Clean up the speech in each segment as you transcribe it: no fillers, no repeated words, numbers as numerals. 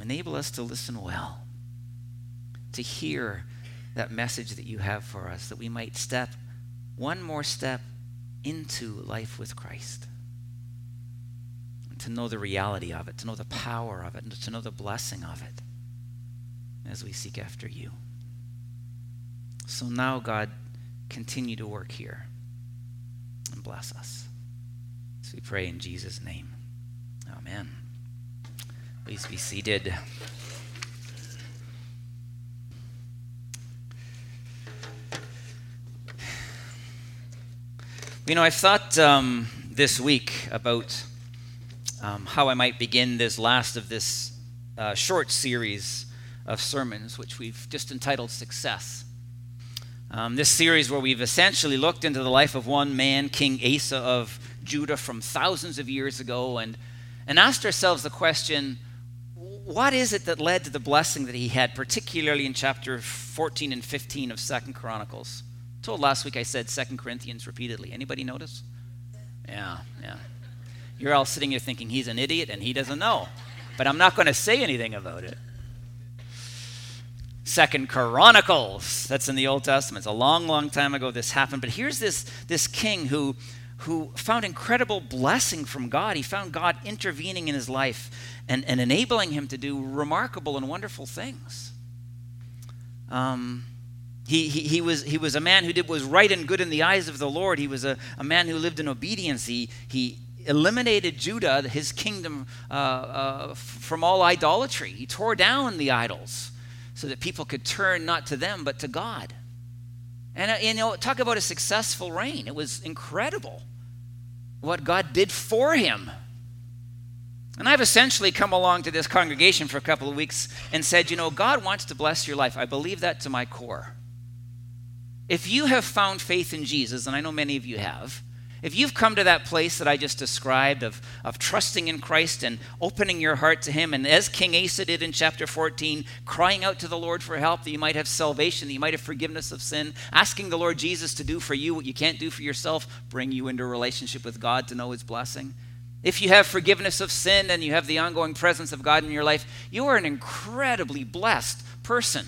Enable us to listen well, to hear that message that you have for us, that we might step one more step into life with Christ, to know the reality of it, to know the power of it, and to know the blessing of it as we seek after you. So now, God, continue to work here and bless us. So we pray in Jesus' name. Amen. Please be seated. You know, I've thought this week about how I might begin this last of this short series of sermons, which we've just entitled Success. This series where we've essentially looked into the life of one man, King Asa of Judah, from thousands of years ago, and asked ourselves the question, what is it that led to the blessing that he had, particularly in chapter 14 and 15 of 2nd Chronicles? I told last week I said 2nd Corinthians repeatedly. Anybody notice? Yeah. You're all sitting here thinking he's an idiot and he doesn't know. But I'm not going to say anything about it. 2nd Chronicles, that's in the Old Testament. It's a long, long time ago this happened. But here's this king who found incredible blessing from God. He found God intervening in his life and enabling him to do remarkable and wonderful things. He was a man who did what was right and good in the eyes of the Lord. He was a man who lived in obedience. He eliminated Judah, his kingdom, from all idolatry. He tore down the idols so that people could turn not to them but to God. And, you know, talk about a successful reign. It was incredible what God did for him. And I've essentially come along to this congregation for a couple of weeks and said, you know, God wants to bless your life. I believe that to my core. If you have found faith in Jesus, and I know many of you have, if you've come to that place that I just described of trusting in Christ and opening your heart to him, and as King Asa did in chapter 14, crying out to the Lord for help, that you might have salvation, that you might have forgiveness of sin, asking the Lord Jesus to do for you what you can't do for yourself, bring you into a relationship with God to know his blessing. If you have forgiveness of sin and you have the ongoing presence of God in your life, you are an incredibly blessed person.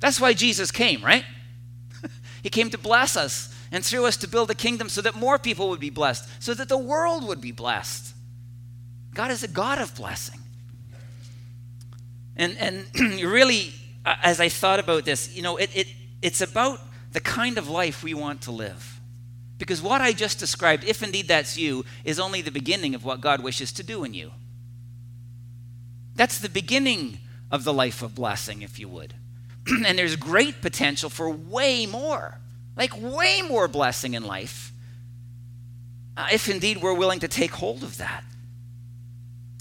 That's why Jesus came, right? He came to bless us. And through us to build a kingdom so that more people would be blessed, so that the world would be blessed. God is a God of blessing. And really, as I thought about this, you know, it's about the kind of life we want to live. Because what I just described, if indeed that's you, is only the beginning of what God wishes to do in you. That's the beginning of the life of blessing, if you would. And there's great potential for way more. Like way more blessing in life, if indeed we're willing to take hold of that.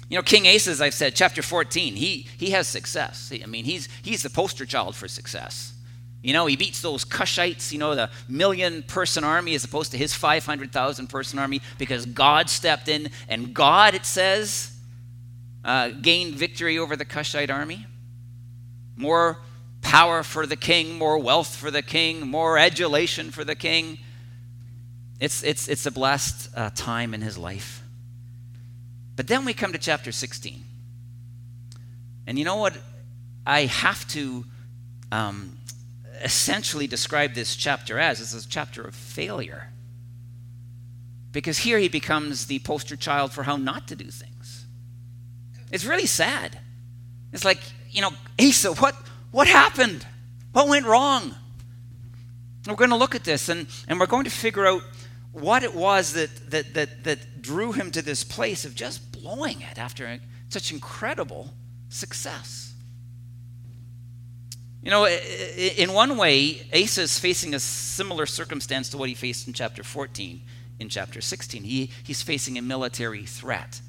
You know, King Asa, as I've said, chapter 14, he has success. I mean, he's the poster child for success. You know, he beats those Kushites, you know, the 1,000,000-person army as opposed to his 500,000-person army because God stepped in and God, it says, gained victory over the Cushite army. More power for the king, more wealth for the king, more adulation for the king. It's a blessed time in his life. But then we come to chapter 16. And you know what? I have to essentially describe this chapter as. It's a chapter of failure. Because here he becomes the poster child for how not to do things. It's really sad. It's like, you know, Asa, what happened? What went wrong? We're going to look at this, and we're going to figure out what it was that drew him to this place of just blowing it after such incredible success. You know, in one way, Asa is facing a similar circumstance to what he faced in chapter 14. In chapter 16, he's facing a military threat.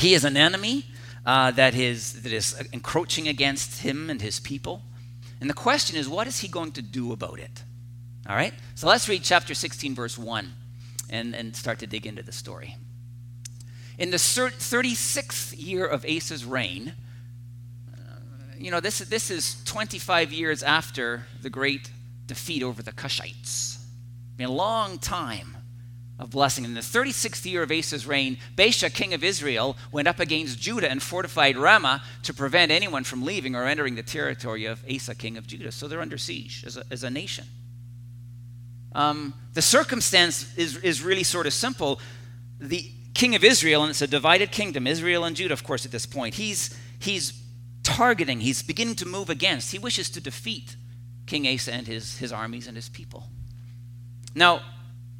He is an enemy. That is encroaching against him and his people. And the question is, what is he going to do about it? All right? So let's read chapter 16, verse 1, and start to dig into the story. In the 36th year of Asa's reign, you know, this is 25 years after the great defeat over the Cushites. It's been a long time of blessing. In the 36th year of Asa's reign, Baasha, king of Israel, went up against Judah and fortified Ramah to prevent anyone from leaving or entering the territory of Asa, king of Judah. So they're under siege as a nation. The circumstance is really sort of simple. The king of Israel, and it's a divided kingdom, Israel and Judah, of course, at this point, he's targeting, he's beginning to move against. He wishes to defeat King Asa and his armies and his people. Now,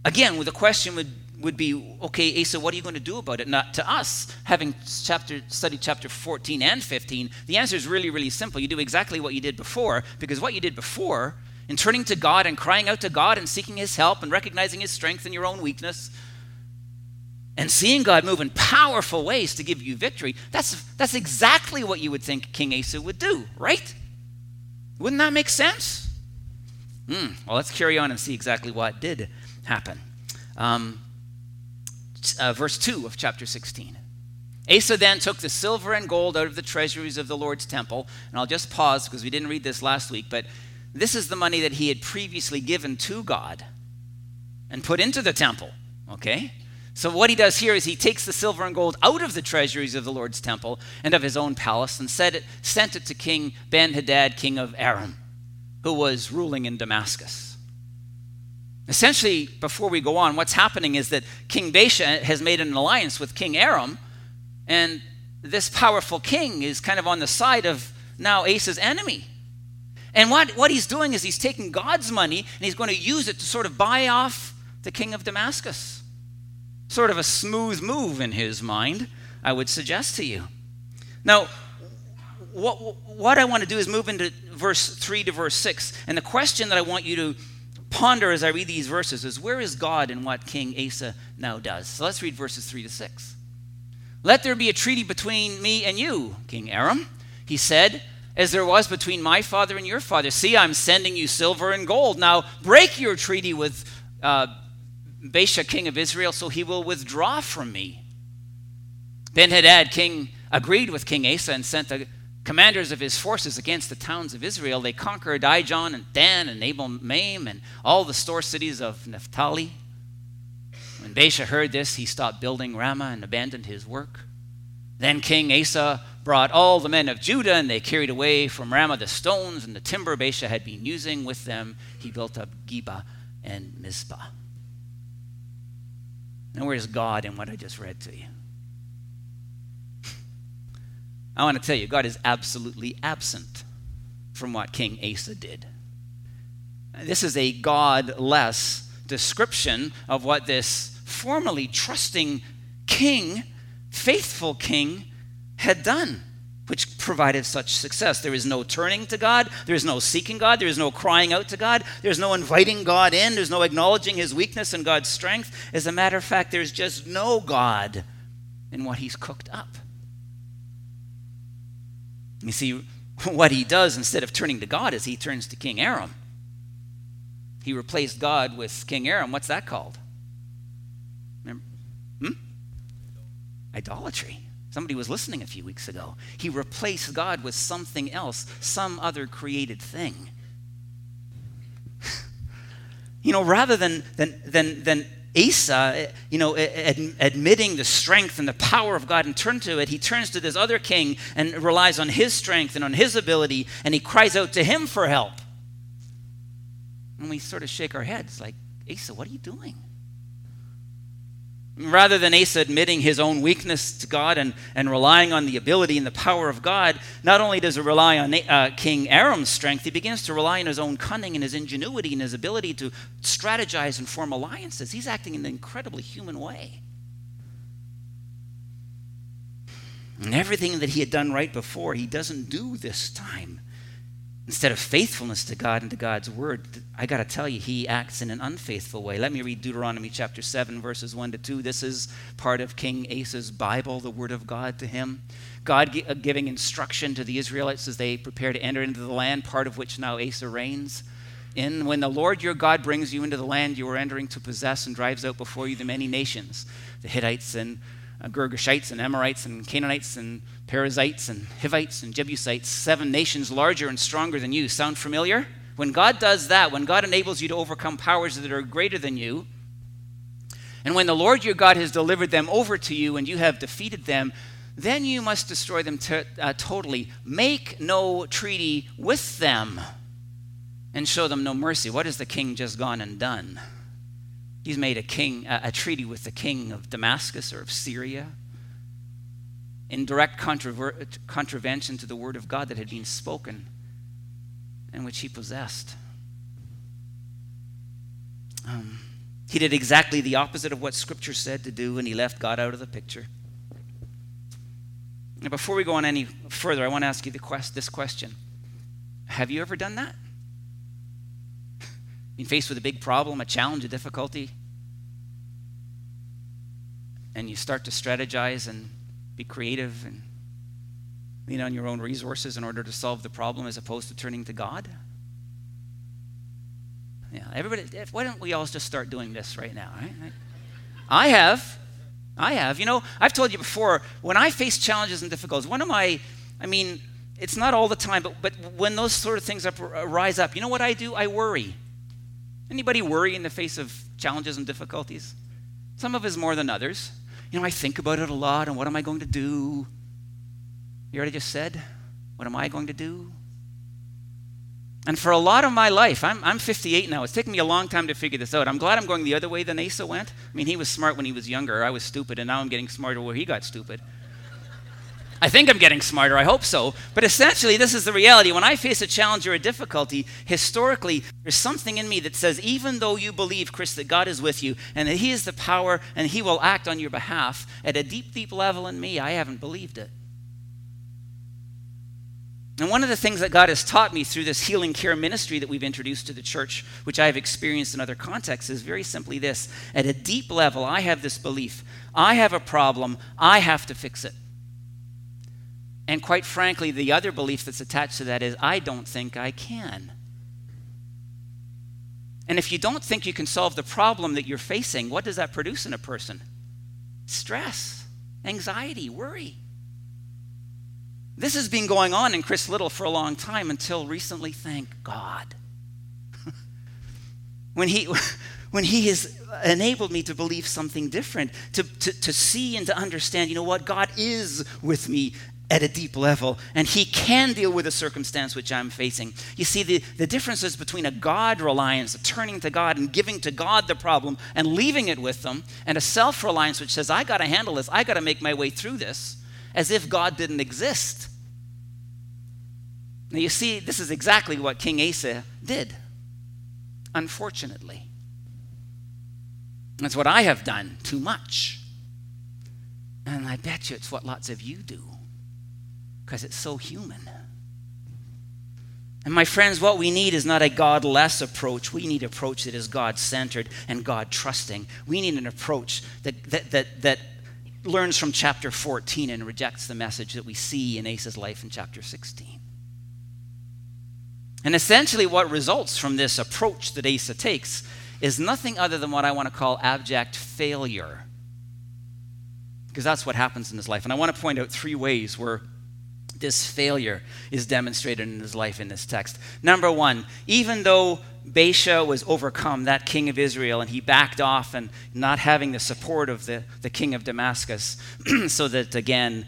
again, the question would be, okay, Asa, what are you going to do about it? Not to us, having studied chapter 14 and 15, the answer is really, really simple. You do exactly what you did before, because what you did before, in turning to God and crying out to God and seeking his help and recognizing his strength in your own weakness, and seeing God move in powerful ways to give you victory, that's exactly what you would think King Asa would do, right? Wouldn't that make sense? Well, let's carry on and see exactly what did happen. Verse 2 of chapter 16. Asa then took the silver and gold out of the treasuries of the Lord's temple. And I'll just pause because we didn't read this last week, but this is the money that he had previously given to God and put into the temple, okay? So what he does here is he takes the silver and gold out of the treasuries of the Lord's temple and of his own palace and sent it to King Ben-Hadad, king of Aram, who was ruling in Damascus. Essentially, before we go on, what's happening is that King Baasha has made an alliance with King Aram, and this powerful king is kind of on the side of now Asa's enemy. And what he's doing is he's taking God's money and he's going to use it to sort of buy off the king of Damascus. Sort of a smooth move in his mind, I would suggest to you. Now, what I want to do is move into verse 3 to verse 6. And the question that I want you to ponder as I read these verses is, where is God in what King Asa now does? So let's read verses 3 to 6. Let there be a treaty between me and you, King Aram, he said, as there was between my father and your father. See, I'm sending you silver and gold. Now break your treaty with Baasha, king of Israel, so he will withdraw from me. Ben-Hadad, king, agreed with King Asa and sent the commanders of his forces against the towns of Israel. They conquered Ijon and Dan and Abel Maim and all the store cities of Naphtali. When Baasha heard this, he stopped building Ramah and abandoned his work. Then King Asa brought all the men of Judah, and they carried away from Ramah the stones and the timber Baasha had been using with them. He built up Geba and Mizpah. Now, where's God in what I just read to you? I want to tell you, God is absolutely absent from what King Asa did. This is a God-less description of what this formerly trusting king, faithful king, had done, which provided such success. There is no turning to God. There is no seeking God. There is no crying out to God. There is no inviting God in. There's no acknowledging his weakness and God's strength. As a matter of fact, there's just no God in what he's cooked up. You see, what he does instead of turning to God is he turns to King Aram. He replaced God with King Aram. What's that called? Remember? Idolatry. Somebody was listening a few weeks ago. He replaced God with something else, some other created thing. You know, rather than Asa, you know, admitting the strength and the power of God and turn to it, he turns to this other king and relies on his strength and on his ability, and he cries out to him for help. And we sort of shake our heads like, Asa, what are you doing? Rather than Asa admitting his own weakness to God and relying on the ability and the power of God, not only does he rely on King Aram's strength, he begins to rely on his own cunning and his ingenuity and his ability to strategize and form alliances. He's acting in an incredibly human way. And everything that he had done right before, he doesn't do this time. Instead of faithfulness to God and to God's word, I got to tell you, he acts in an unfaithful way. Let me read Deuteronomy chapter 7, verses 1 to 2. This is part of King Asa's Bible, the word of God to him. God giving instruction to the Israelites as they prepare to enter into the land, part of which now Asa reigns in. When the Lord your God brings you into the land you are entering to possess and drives out before you the many nations, the Hittites and Gergeshites and Amorites and Canaanites and Perizzites and Hivites and Jebusites, 7 nations larger and stronger than you. Sound familiar? When God does that, when God enables you to overcome powers that are greater than you, And when the Lord your God has delivered them over to you and you have defeated them, then you must destroy them totally. Make no treaty with them and show them no mercy. What has the king just gone and done? He's made a treaty with the king of Damascus or of Syria in direct contravention to the word of God that had been spoken and which he possessed. He did exactly the opposite of what Scripture said to do, and he left God out of the picture. Now, before we go on any further, I want to ask you this question. Have you ever done that? Been faced with a big problem, a challenge, a difficulty, and you start to strategize and be creative and lean on your own resources in order to solve the problem as opposed to turning to God? Yeah, everybody, why don't we all just start doing this right now, right? I have. You know, I've told you before, when I face challenges and difficulties, it's not all the time, but when those sort of things rise up, you know what I do? I worry. Anybody worry in the face of challenges and difficulties? Some of us more than others. You know, I think about it a lot, and what am I going to do? You already just said, what am I going to do? And for a lot of my life, I'm 58 now. It's taken me a long time to figure this out. I'm glad I'm going the other way than Asa went. I mean, he was smart when he was younger. I was stupid, and now I'm getting smarter where he got stupid. I think I'm getting smarter. I hope so. But essentially, this is the reality. When I face a challenge or a difficulty, historically, there's something in me that says, even though you believe, Chris, that God is with you, and that he is the power, and he will act on your behalf, at a deep, deep level in me, I haven't believed it. And one of the things that God has taught me through this healing care ministry that we've introduced to the church, which I have experienced in other contexts, is very simply this. At a deep level, I have this belief. I have a problem. I have to fix it. And quite frankly, the other belief that's attached to that is, I don't think I can. And if you don't think you can solve the problem that you're facing, what does that produce in a person? Stress, anxiety, worry. This has been going on in Chris Little for a long time until recently, thank God. When he has enabled me to believe something different, to see and to understand, you know what, God is with me at a deep level, and he can deal with the circumstance which I'm facing. You see, the differences between a God reliance, a turning to God and giving to God the problem and leaving it with them, and a self-reliance which says, I got to handle this, I got to make my way through this, as if God didn't exist. Now you see, this is exactly what King Asa did, unfortunately. That's what I have done too much. And I bet you it's what lots of you do, because it's so human. And my friends, what we need is not a God-less approach. We need an approach that is God-centered and God-trusting. We need an approach that learns from chapter 14 and rejects the message that we see in Asa's life in chapter 16. And essentially what results from this approach that Asa takes is nothing other than what I want to call abject failure, because that's what happens in his life. And I want to point out three ways where this failure is demonstrated in his life in this text. Number one, even though Baasha was overcome, that king of Israel, and he backed off and not having the support of the king of Damascus, so that again,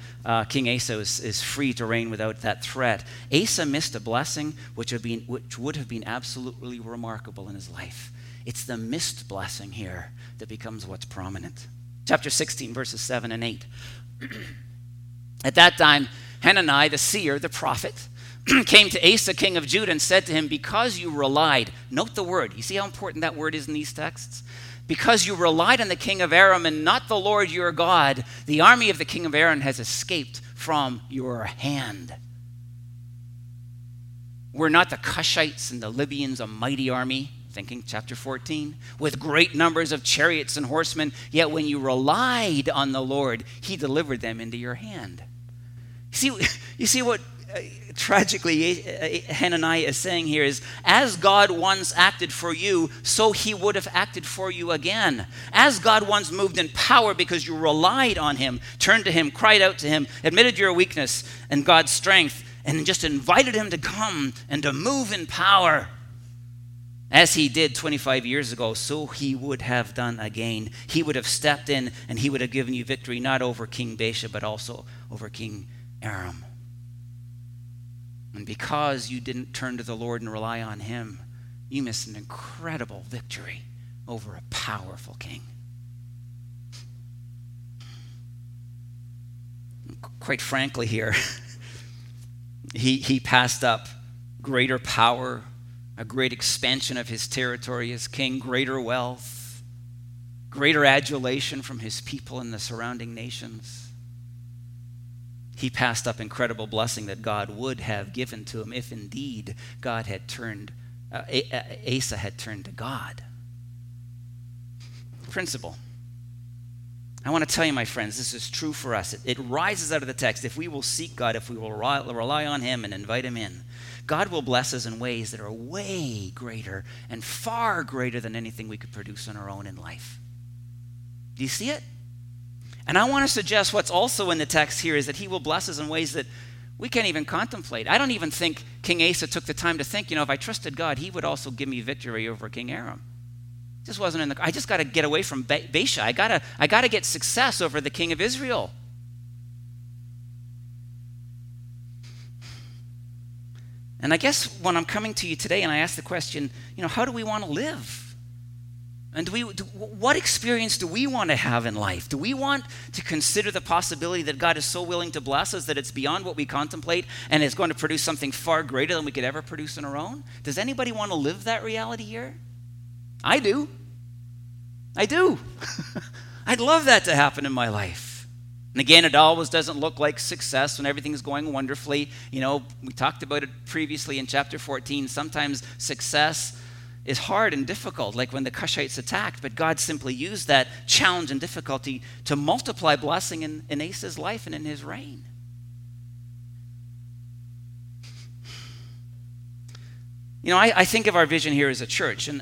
King Asa is free to reign without that threat. Asa missed a blessing which would have been absolutely remarkable in his life. It's the missed blessing here that becomes what's prominent. Chapter 16, verses 7 and 8. At that time, Hanani, the seer, the prophet, came to Asa, king of Judah, and said to him, because you relied, note the word. You see how important that word is in these texts? Because you relied on the king of Aram and not the Lord your God, the army of the king of Aram has escaped from your hand. Were not the Kushites and the Libyans a mighty army, thinking chapter 14, with great numbers of chariots and horsemen, yet when you relied on the Lord, he delivered them into your hand. You see what tragically Hananiah is saying here is, as God once acted for you, so he would have acted for you again. As God once moved in power because you relied on him, turned to him, cried out to him, admitted your weakness and God's strength, and just invited him to come and to move in power. As he did 25 years ago, so he would have done again. He would have stepped in and he would have given you victory, not over King Baasha, but also over King Aram. And because you didn't turn to the Lord and rely on him, you missed an incredible victory over a powerful king. Quite frankly here, he passed up greater power, a great expansion of his territory as king, greater wealth, greater adulation from his people and the surrounding nations. He passed up incredible blessing that God would have given to him if indeed God had turned, Asa had turned to God. Principle. I want to tell you, my friends, this is true for us. It rises out of the text. If we will seek God, if we will rely on him and invite him in, God will bless us in ways that are way greater and far greater than anything we could produce on our own in life. Do you see it? And I want to suggest what's also in the text here is that he will bless us in ways that we can't even contemplate. I don't even think King Asa took the time to think, if I trusted God, he would also give me victory over King Aram. Just wasn't in the. I just got to get away from Baasha. I gotta get success over the king of Israel. And I guess when I'm coming to you today, and I ask the question, how do we want to live? And what experience do we want to have in life? Do we want to consider the possibility that God is so willing to bless us that it's beyond what we contemplate and is going to produce something far greater than we could ever produce on our own? Does anybody want to live that reality here? I do. I'd love that to happen in my life. And again, it always doesn't look like success when everything's going wonderfully. We talked about it previously in chapter 14. Sometimes success is hard and difficult, like when the Kushites attacked, but God simply used that challenge and difficulty to multiply blessing in Asa's life and in his reign. I think of our vision here as a church, and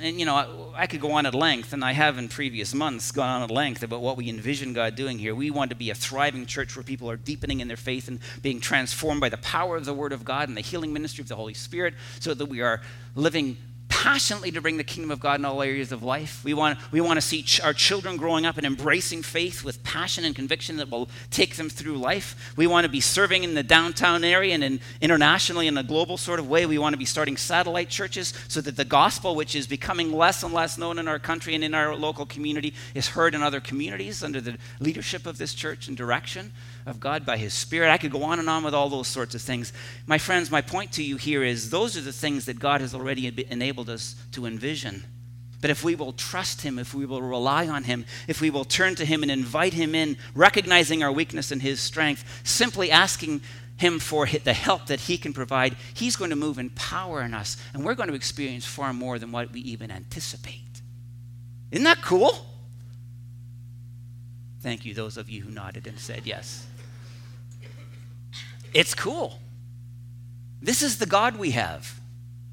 I could go on at length, and I have in previous months gone on at length about what we envision God doing here. We want to be a thriving church where people are deepening in their faith and being transformed by the power of the Word of God and the healing ministry of the Holy Spirit, so that we are living passionately to bring the kingdom of God in all areas of life. We want to see our children growing up and embracing faith with passion and conviction that will take them through life. We want to be serving in the downtown area and internationally in a global sort of way. We want to be starting satellite churches so that the gospel, which is becoming less and less known in our country and in our local community, is heard in other communities under the leadership of this church and direction of God by his Spirit. I could go on and on with all those sorts of things. My friends, my point to you here is those are the things that God has already enabled us to envision. But if we will trust him, if we will rely on him, if we will turn to him and invite him in, recognizing our weakness and his strength, simply asking him for the help that he can provide, he's going to move in power in us, and we're going to experience far more than what we even anticipate. Isn't that cool? Thank you, those of you who nodded and said yes. It's cool. This is the God we have.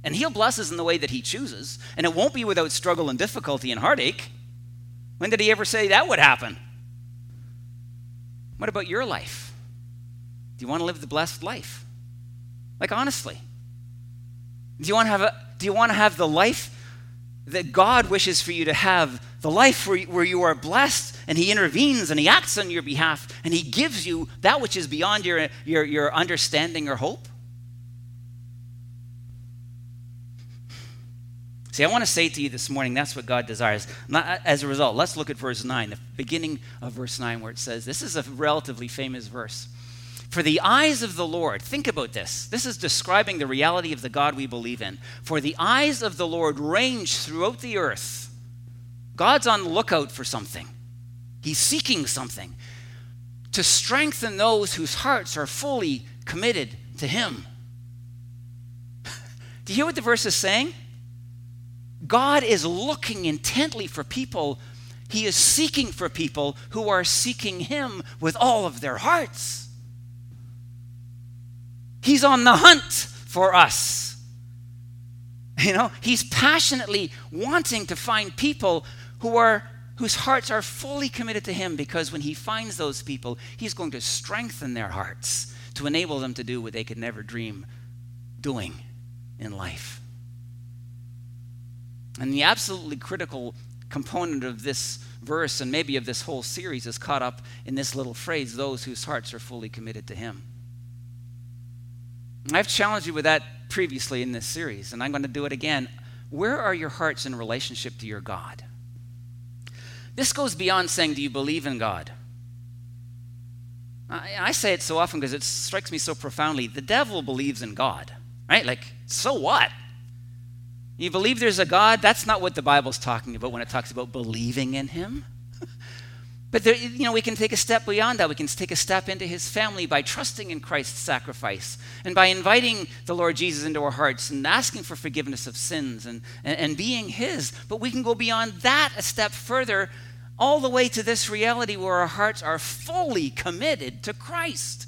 And he'll bless us in the way that he chooses. And it won't be without struggle and difficulty and heartache. When did he ever say that would happen? What about your life? Do you want to live the blessed life? Like, honestly. Do you want to have the life that God wishes for you to have? The life where you are blessed and he intervenes and he acts on your behalf and he gives you that which is beyond your understanding or hope? See, I want to say to you this morning, that's what God desires. As a result, let's look at verse 9, the beginning of verse 9, where it says, this is a relatively famous verse. For the eyes of the Lord, think about this. This is describing the reality of the God we believe in. For the eyes of the Lord range throughout the earth. God's on the lookout for something. He's seeking something to strengthen those whose hearts are fully committed to him. Do you hear what the verse is saying? God is looking intently for people. He is seeking for people who are seeking him with all of their hearts. He's on the hunt for us. He's passionately wanting to find people whose hearts are fully committed to him, because when he finds those people, he's going to strengthen their hearts to enable them to do what they could never dream doing in life. And the absolutely critical component of this verse, and maybe of this whole series, is caught up in this little phrase, those whose hearts are fully committed to him. And I've challenged you with that previously in this series, and I'm going to do it again. Where are your hearts in relationship to your God? This goes beyond saying, do you believe in God? I say it so often because it strikes me so profoundly. The devil believes in God, right? Like, so what? You believe there's a God? That's not what the Bible's talking about when it talks about believing in him. But there, you know, we can take a step beyond that. We can take a step into his family by trusting in Christ's sacrifice and by inviting the Lord Jesus into our hearts and asking for forgiveness of sins and being his. But we can go beyond that a step further, all the way to this reality where our hearts are fully committed to Christ.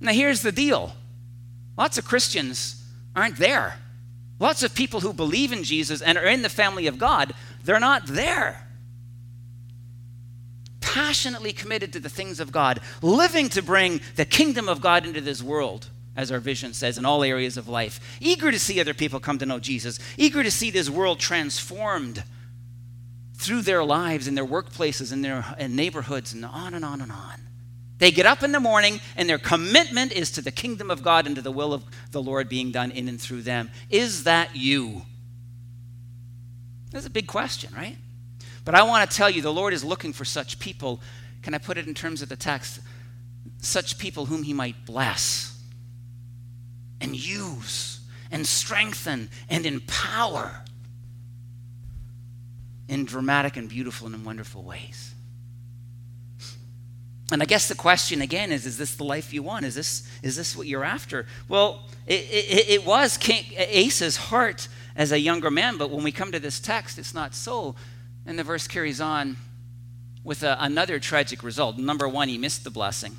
Now, here's the deal. Lots of Christians aren't there. Lots of people who believe in Jesus and are in the family of God, they're not there. Passionately committed to the things of God, living to bring the kingdom of God into this world, as our vision says, in all areas of life. Eager to see other people come to know Jesus. Eager to see this world transformed through their lives, in their workplaces, in their neighborhoods, and on and on and on. They get up in the morning, and their commitment is to the kingdom of God and to the will of the Lord being done in and through them. Is that you? That's a big question, right? But I want to tell you, the Lord is looking for such people. Can I put it in terms of the text? Such people whom he might bless and use and strengthen and empower in dramatic and beautiful and wonderful ways. And I guess the question again is this the life you want? Is this what you're after? Well, it was King Asa's heart as a younger man, but when we come to this text, it's not so. And the verse carries on with another tragic result. Number one, he missed the blessing.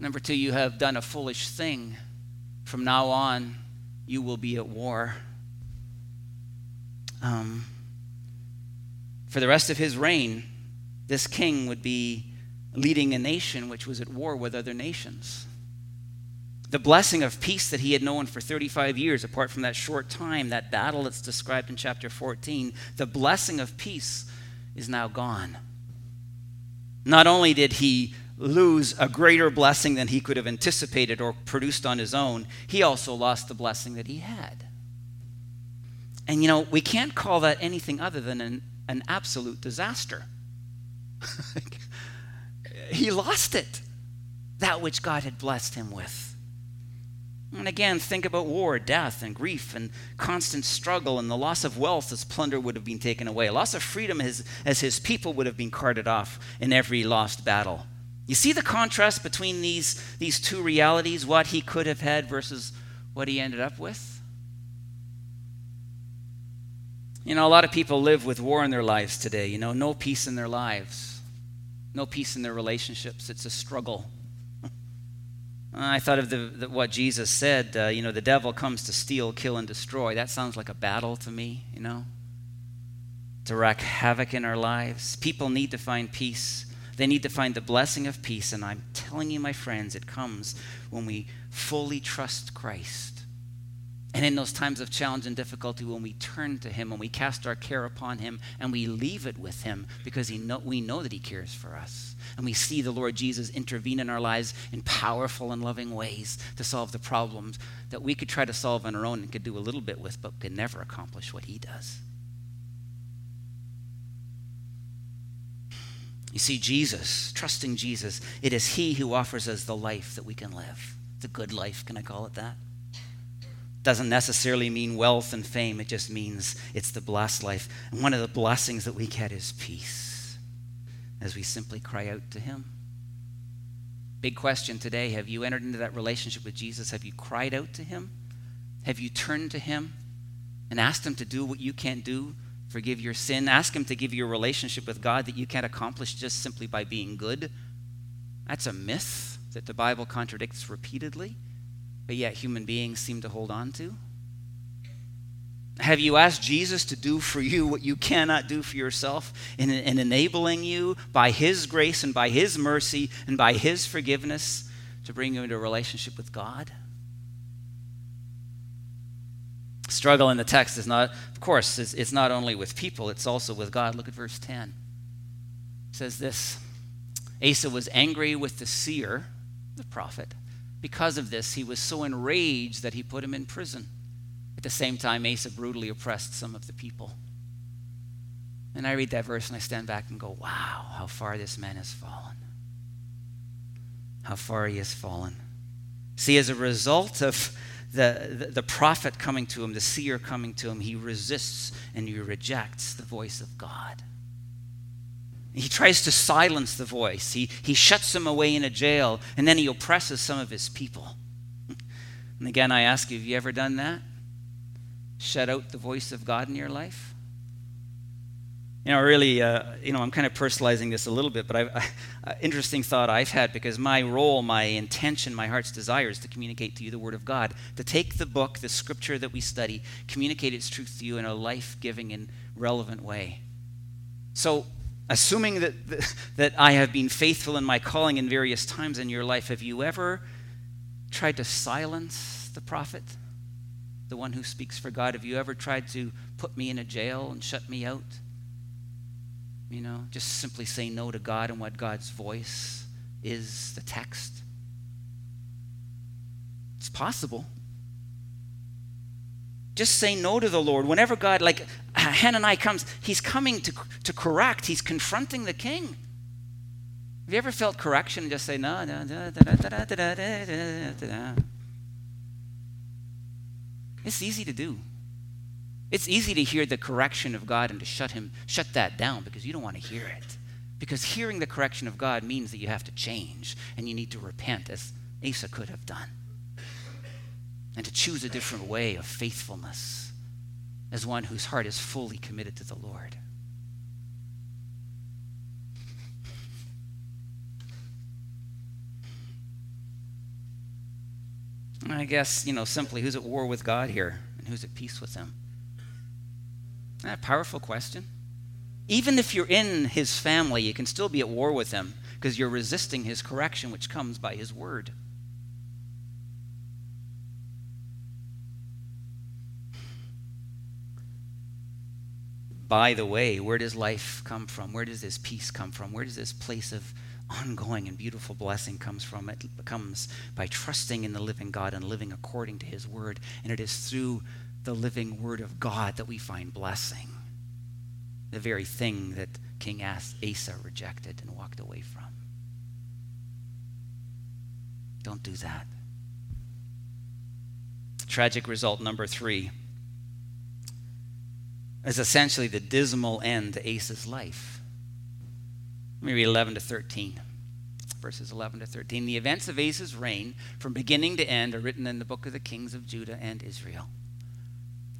Number two, you have done a foolish thing. From now on, you will be at war. For the rest of his reign, this king would be leading a nation which was at war with other nations. The blessing of peace that he had known for 35 years, apart from that short time, that battle that's described in chapter 14, the blessing of peace is now gone. Not only did he lose a greater blessing than he could have anticipated or produced on his own, he also lost the blessing that he had. And, you know, we can't call that anything other than an absolute disaster. He lost it, that which God had blessed him with. And again, think about war, death, and grief, and constant struggle, and the loss of wealth as plunder would have been taken away, loss of freedom as his people would have been carted off in every lost battle. You see the contrast between these two realities, what he could have had versus what he ended up with? You know, a lot of people live with war in their lives today. You know, no peace in their lives, no peace in their relationships. It's a struggle. I thought of what Jesus said, you know, the devil comes to steal, kill, and destroy. That sounds like a battle to me, you know, to wreak havoc in our lives. People need to find peace. They need to find the blessing of peace. And I'm telling you, my friends, it comes when we fully trust Christ. And in those times of challenge and difficulty, when we turn to him, when we cast our care upon him, and we leave it with him, because we know that he cares for us. And we see the Lord Jesus intervene in our lives in powerful and loving ways to solve the problems that we could try to solve on our own and could do a little bit with, but could never accomplish what he does. You see, Jesus, trusting Jesus, it is he who offers us the life that we can live. The good life, can I call it that? Doesn't necessarily mean wealth and fame. It just means it's the blessed life. And one of the blessings that we get is peace as we simply cry out to him. Big question today. Have you entered into that relationship with Jesus? Have you cried out to him? Have you turned to him and asked him to do what you can't do? Forgive your sin. Ask him to give you a relationship with God that you can't accomplish just simply by being good. That's a myth that the Bible contradicts repeatedly, but yet human beings seem to hold on to? Have you asked Jesus to do for you what you cannot do for yourself in enabling you by his grace and by his mercy and by his forgiveness to bring you into a relationship with God? struggle in the text is not, of course, it's not only with people, it's also with God. Look at verse 10. It says this, Asa was angry with the seer, the prophet. Because of this, he was so enraged that he put him in prison. At the same time, Asa brutally oppressed some of the people. And I read that verse and I stand back and go, wow, how far this man has fallen. How far he has fallen. See, as a result of the prophet coming to him, the seer coming to him, he resists and he rejects the voice of God. He tries to silence the voice. He shuts him away in a jail, and then he oppresses some of his people. And again, I ask you, have you ever done that? Shut out the voice of God in your life? You know, really, I'm kind of personalizing this a little bit, but interesting thought I've had, because my role, my intention, my heart's desire is to communicate to you the Word of God, to take the book, the Scripture that we study, communicate its truth to you in a life-giving and relevant way. So, assuming that I have been faithful in my calling in various times in your life, have you ever tried to silence the prophet, the one who speaks for God? Have you ever tried to put me in a jail and shut me out? You know, just simply say no to God and what God's voice is, the text. It's possible. Just say no to the Lord. Whenever God, like Hanani comes, he's coming to correct. He's confronting the king. Have you ever felt correction and just say, no, da, da, da, da, da, da, da, da, da. It's easy to do. It's easy to hear the correction of God and to shut that down, because you don't want to hear it. Because hearing the correction of God means that you have to change and you need to repent, as Asa could have done. And to choose a different way of faithfulness as one whose heart is fully committed to the Lord. And I guess, simply, who's at war with God here and who's at peace with him? A powerful question. Even if you're in his family, you can still be at war with him because you're resisting his correction, which comes by his word. By the way, where does life come from? Where does this peace come from? Where does this place of ongoing and beautiful blessing comes from? It comes by trusting in the living God and living according to his word. And it is through the living word of God that we find blessing, the very thing that King Asa rejected and walked away from. Don't do that. Tragic result number 3 is essentially the dismal end to Asa's life. Let me read 11 to 13. Verses 11 to 13. The events of Asa's reign from beginning to end are written in the book of the kings of Judah and Israel.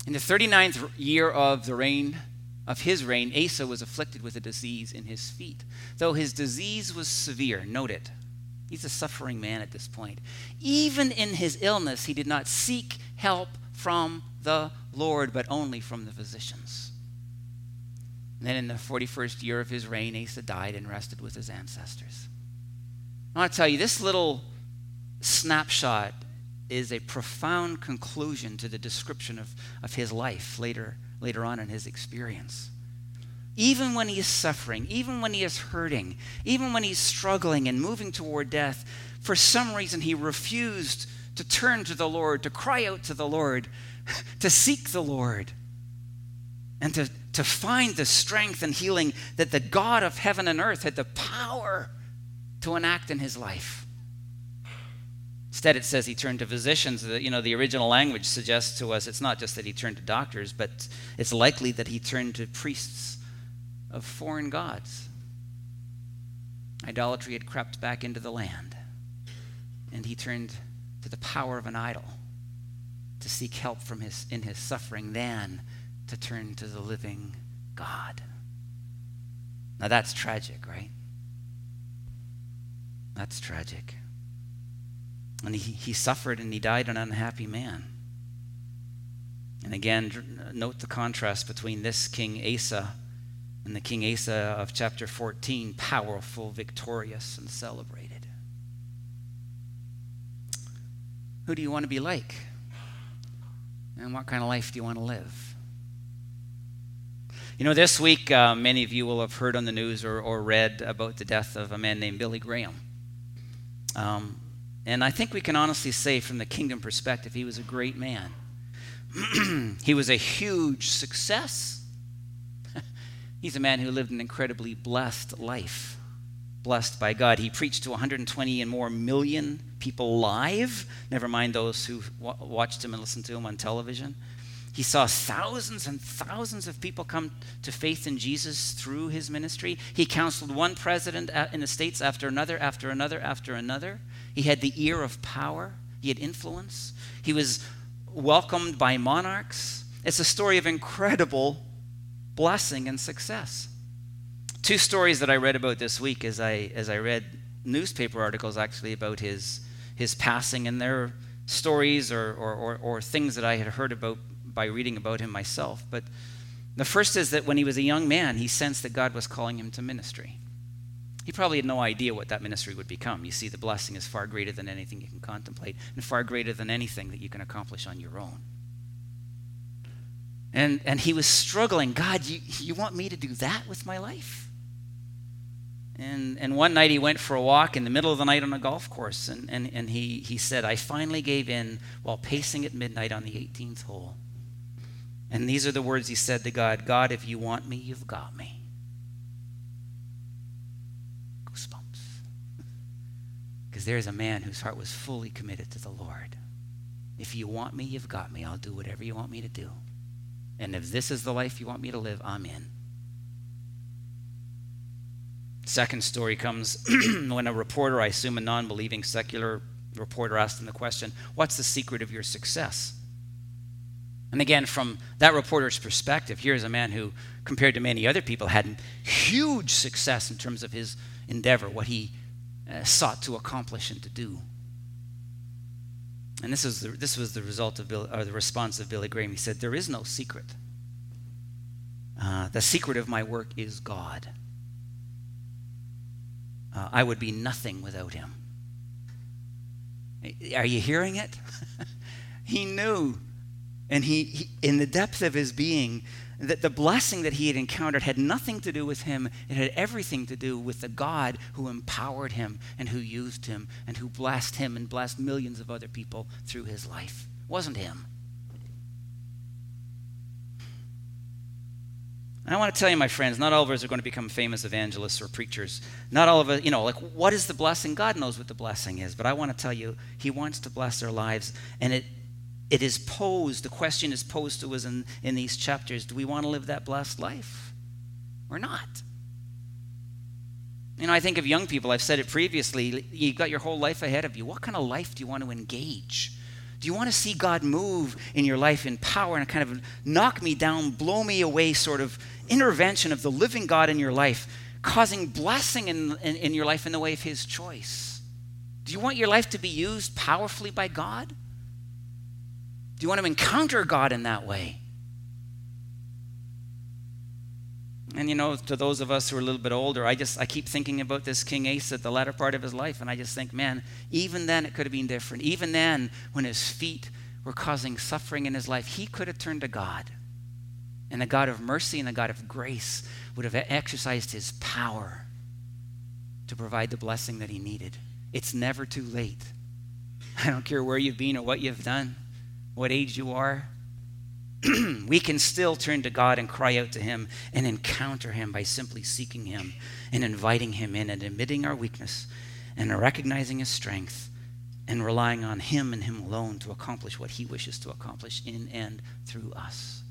In the 39th year of his reign, Asa was afflicted with a disease in his feet. Though his disease was severe, note it, he's a suffering man at this point. Even in his illness, he did not seek help from the Lord, but only from the physicians. And then in the 41st year of his reign, Asa died and rested with his ancestors. I want to tell you, this little snapshot is a profound conclusion to the description of his life later on in his experience. Even when he is suffering, even when he is hurting, even when he's struggling and moving toward death, for some reason he refused to turn to the Lord, to cry out to the Lord, to seek the Lord, and to find the strength and healing that the God of heaven and earth had the power to enact in his life. Instead, it says he turned to physicians. The original language suggests to us it's not just that he turned to doctors, but it's likely that he turned to priests of foreign gods. Idolatry had crept back into the land, and he turned to the power of an idol to seek help in his suffering than to turn to the living God. Now that's tragic, right? That's tragic. And he suffered and he died an unhappy man. And again, note the contrast between this King Asa and the King Asa of chapter 14, powerful, victorious, and celebrated. Who do you want to be like? and what kind of life do you want to live? You know, this week, many of you will have heard on the news or read about the death of a man named Billy Graham. And I think we can honestly say from the kingdom perspective, he was a great man. He was a huge success. He's a man who lived an incredibly blessed life, blessed by God. He preached to 120 and more million people live, never mind those who watched him and listened to him on television. He saw thousands and thousands of people come to faith in Jesus through his ministry. He counseled one president in the States after another, after another, after another. He had the ear of power. He had influence. He was welcomed by monarchs. It's a story of incredible blessing and success. Two stories that I read about this week as I read newspaper articles actually about his passing, and their stories or things that I had heard about by reading about him myself. But the first is that when he was a young man, he sensed that God was calling him to ministry. He probably had no idea what that ministry would become. You see, the blessing is far greater than anything you can contemplate and far greater than anything that you can accomplish on your own. And he was struggling. God, you want me to do that with my life? And one night he went for a walk in the middle of the night on a golf course, and he said, I finally gave in while pacing at midnight on the 18th hole. And these are the words he said to God, God, if you want me, you've got me. Because there is a man whose heart was fully committed to the Lord. If you want me, you've got me. I'll do whatever you want me to do. And if this is the life you want me to live, I'm in. Second story comes when a reporter, I assume a non-believing secular reporter, asked him the question, what's the secret of your success? And again, from that reporter's perspective, here's a man who, compared to many other people, had huge success in terms of his endeavor, what he sought to accomplish and to do. And this was the result of the response of Billy Graham. He said, there is no secret. The secret of my work is God. I would be nothing without him. Are you hearing it? He knew, and he in the depth of his being, that the blessing that he had encountered had nothing to do with him. It had everything to do with the God who empowered him and who used him and who blessed him and blessed millions of other people through his life. It wasn't him. And I want to tell you, my friends, not all of us are going to become famous evangelists or preachers. Not all of us, what is the blessing? God knows what the blessing is. But I want to tell you, he wants to bless our lives, and it is posed, the question is posed to us in these chapters. Do we want to live that blessed life or not? I think of young people, I've said it previously, you've got your whole life ahead of you. What kind of life do you want to engage? Do you want to see God move in your life in power and kind of knock me down, blow me away sort of intervention of the living God in your life, causing blessing in your life in the way of his choice? Do you want your life to be used powerfully by God? Do you want to encounter God in that way? And to those of us who are a little bit older, I keep thinking about this King Asa at the latter part of his life, and I just think, man, even then it could have been different. Even then, when his feet were causing suffering in his life, he could have turned to God. And the God of mercy and the God of grace would have exercised his power to provide the blessing that he needed. It's never too late. I don't care where you've been or what you've done, what age you are, we can still turn to God and cry out to him and encounter him by simply seeking him and inviting him in and admitting our weakness and recognizing his strength and relying on him and him alone to accomplish what he wishes to accomplish in and through us.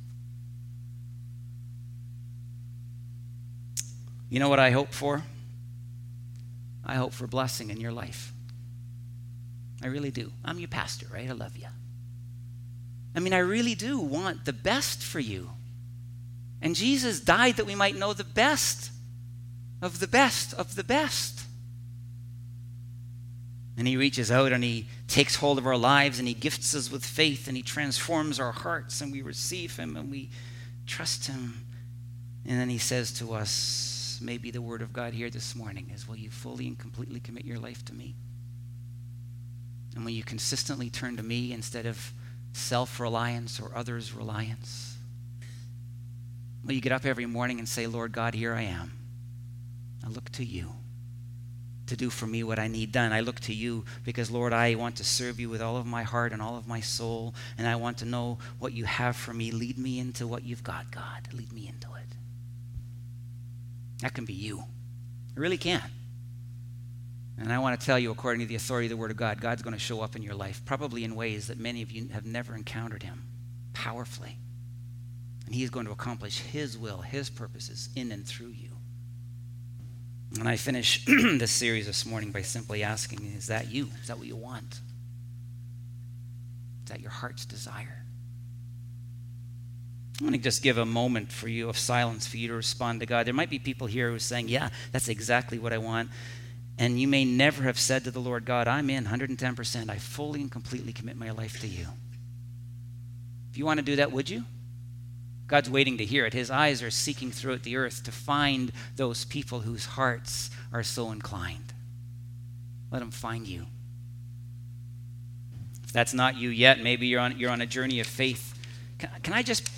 You know what I hope for? I hope for blessing in your life. I really do. I'm your pastor, right? I love you. I really do want the best for you. And Jesus died that we might know the best of the best of the best. And he reaches out and he takes hold of our lives and he gifts us with faith and he transforms our hearts and we receive him and we trust him. And then he says to us, maybe the word of God here this morning is, will you fully and completely commit your life to me? And will you consistently turn to me instead of self-reliance or others' reliance? Will you get up every morning and say, Lord God, here I am. I look to you to do for me what I need done. I look to you because, Lord, I want to serve you with all of my heart and all of my soul, and I want to know what you have for me. Lead me into what you've got, God. Lead me into it. That can be you. It really can. And I want to tell you, according to the authority of the Word of God, God's going to show up in your life, probably in ways that many of you have never encountered him, powerfully. And he's going to accomplish his will, his purposes in and through you. And I finish this series this morning by simply asking, is that you? Is that what you want? Is that your heart's desire? I want to just give a moment for you of silence for you to respond to God. There might be people here who are saying, yeah, that's exactly what I want. And you may never have said to the Lord God, I'm in 110%. I fully and completely commit my life to you. If you want to do that, would you? God's waiting to hear it. His eyes are seeking throughout the earth to find those people whose hearts are so inclined. Let him find you. If that's not you yet, maybe you're on a journey of faith. Can I just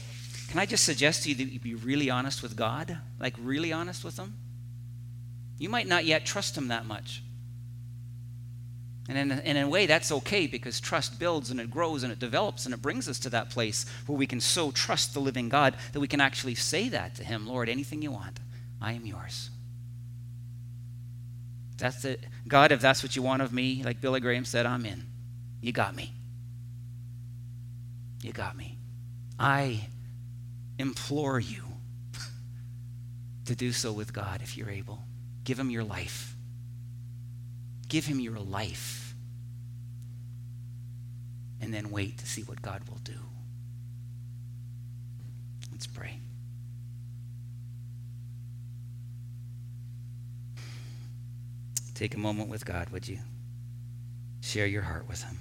suggest to you that you be really honest with God? Like really honest with him? You might not yet trust him that much. And in a way, that's okay, because trust builds and it grows and it develops and it brings us to that place where we can so trust the living God that we can actually say that to him, Lord, anything you want, I am yours. That's it. God, if that's what you want of me, like Billy Graham said, I'm in. You got me. You got me. I implore you to do so with God if you're able. Give him your life. Give him your life, and then wait to see what God will do. Let's pray. Take a moment with God, would you? Share your heart with him.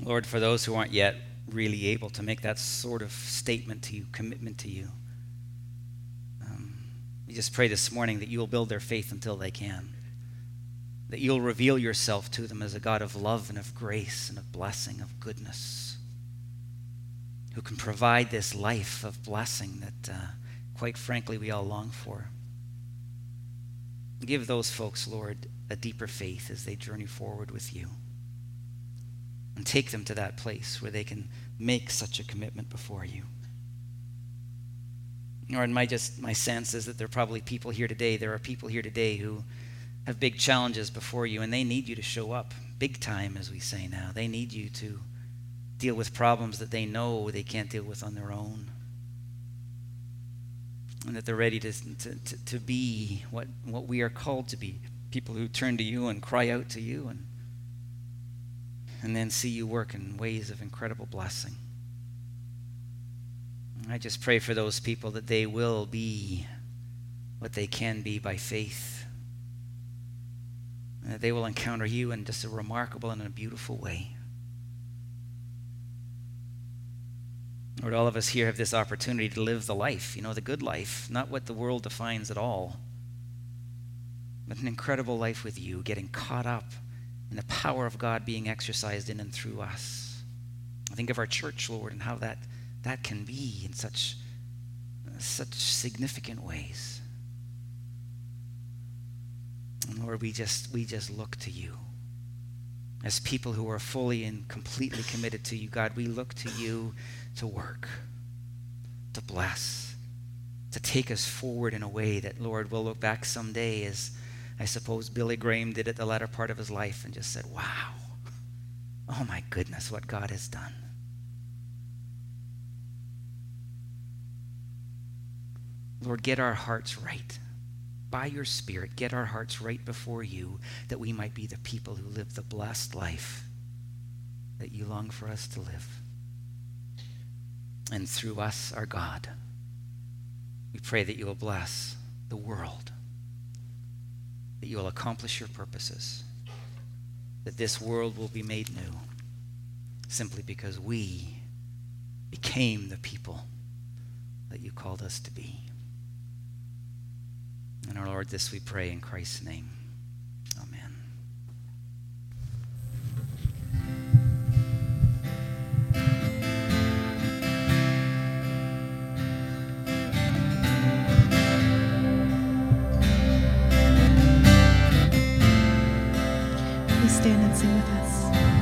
Lord, for those who aren't yet really able to make that sort of statement to you, commitment to you, we just pray this morning that you will build their faith until they can, that you'll reveal yourself to them as a God of love and of grace and of blessing, of goodness, who can provide this life of blessing that, quite frankly, we all long for. Give those folks, Lord, a deeper faith as they journey forward with you. And take them to that place where they can make such a commitment before you. Or in my sense is that there are probably people here today, who have big challenges before you, and they need you to show up big time, as we say now. They need you to deal with problems that they know they can't deal with on their own. And that they're ready to be what we are called to be, people who turn to you and cry out to you and then see you work in ways of incredible blessing. And I just pray for those people that they will be what they can be by faith, and that they will encounter you in just a remarkable and a beautiful way. Lord, all of us here have this opportunity to live the life, the good life, not what the world defines at all, but an incredible life with you, getting caught up and the power of God being exercised in and through us. I think of our church, Lord, and how that can be in such significant ways. And Lord, we just look to you. As people who are fully and completely committed to you, God, we look to you to work, to bless, to take us forward in a way that, Lord, we'll look back someday as, I suppose, Billy Graham did at the latter part of his life and just said, wow, oh my goodness, what God has done. Lord, get our hearts right. by your Spirit, get our hearts right before you, that we might be the people who live the blessed life that you long for us to live. And through us, our God, we pray that you will bless the world, that you will accomplish your purposes, that this world will be made new simply because we became the people that you called us to be. And our Lord, this we pray in Christ's name. Amen. Please stand and sing with us.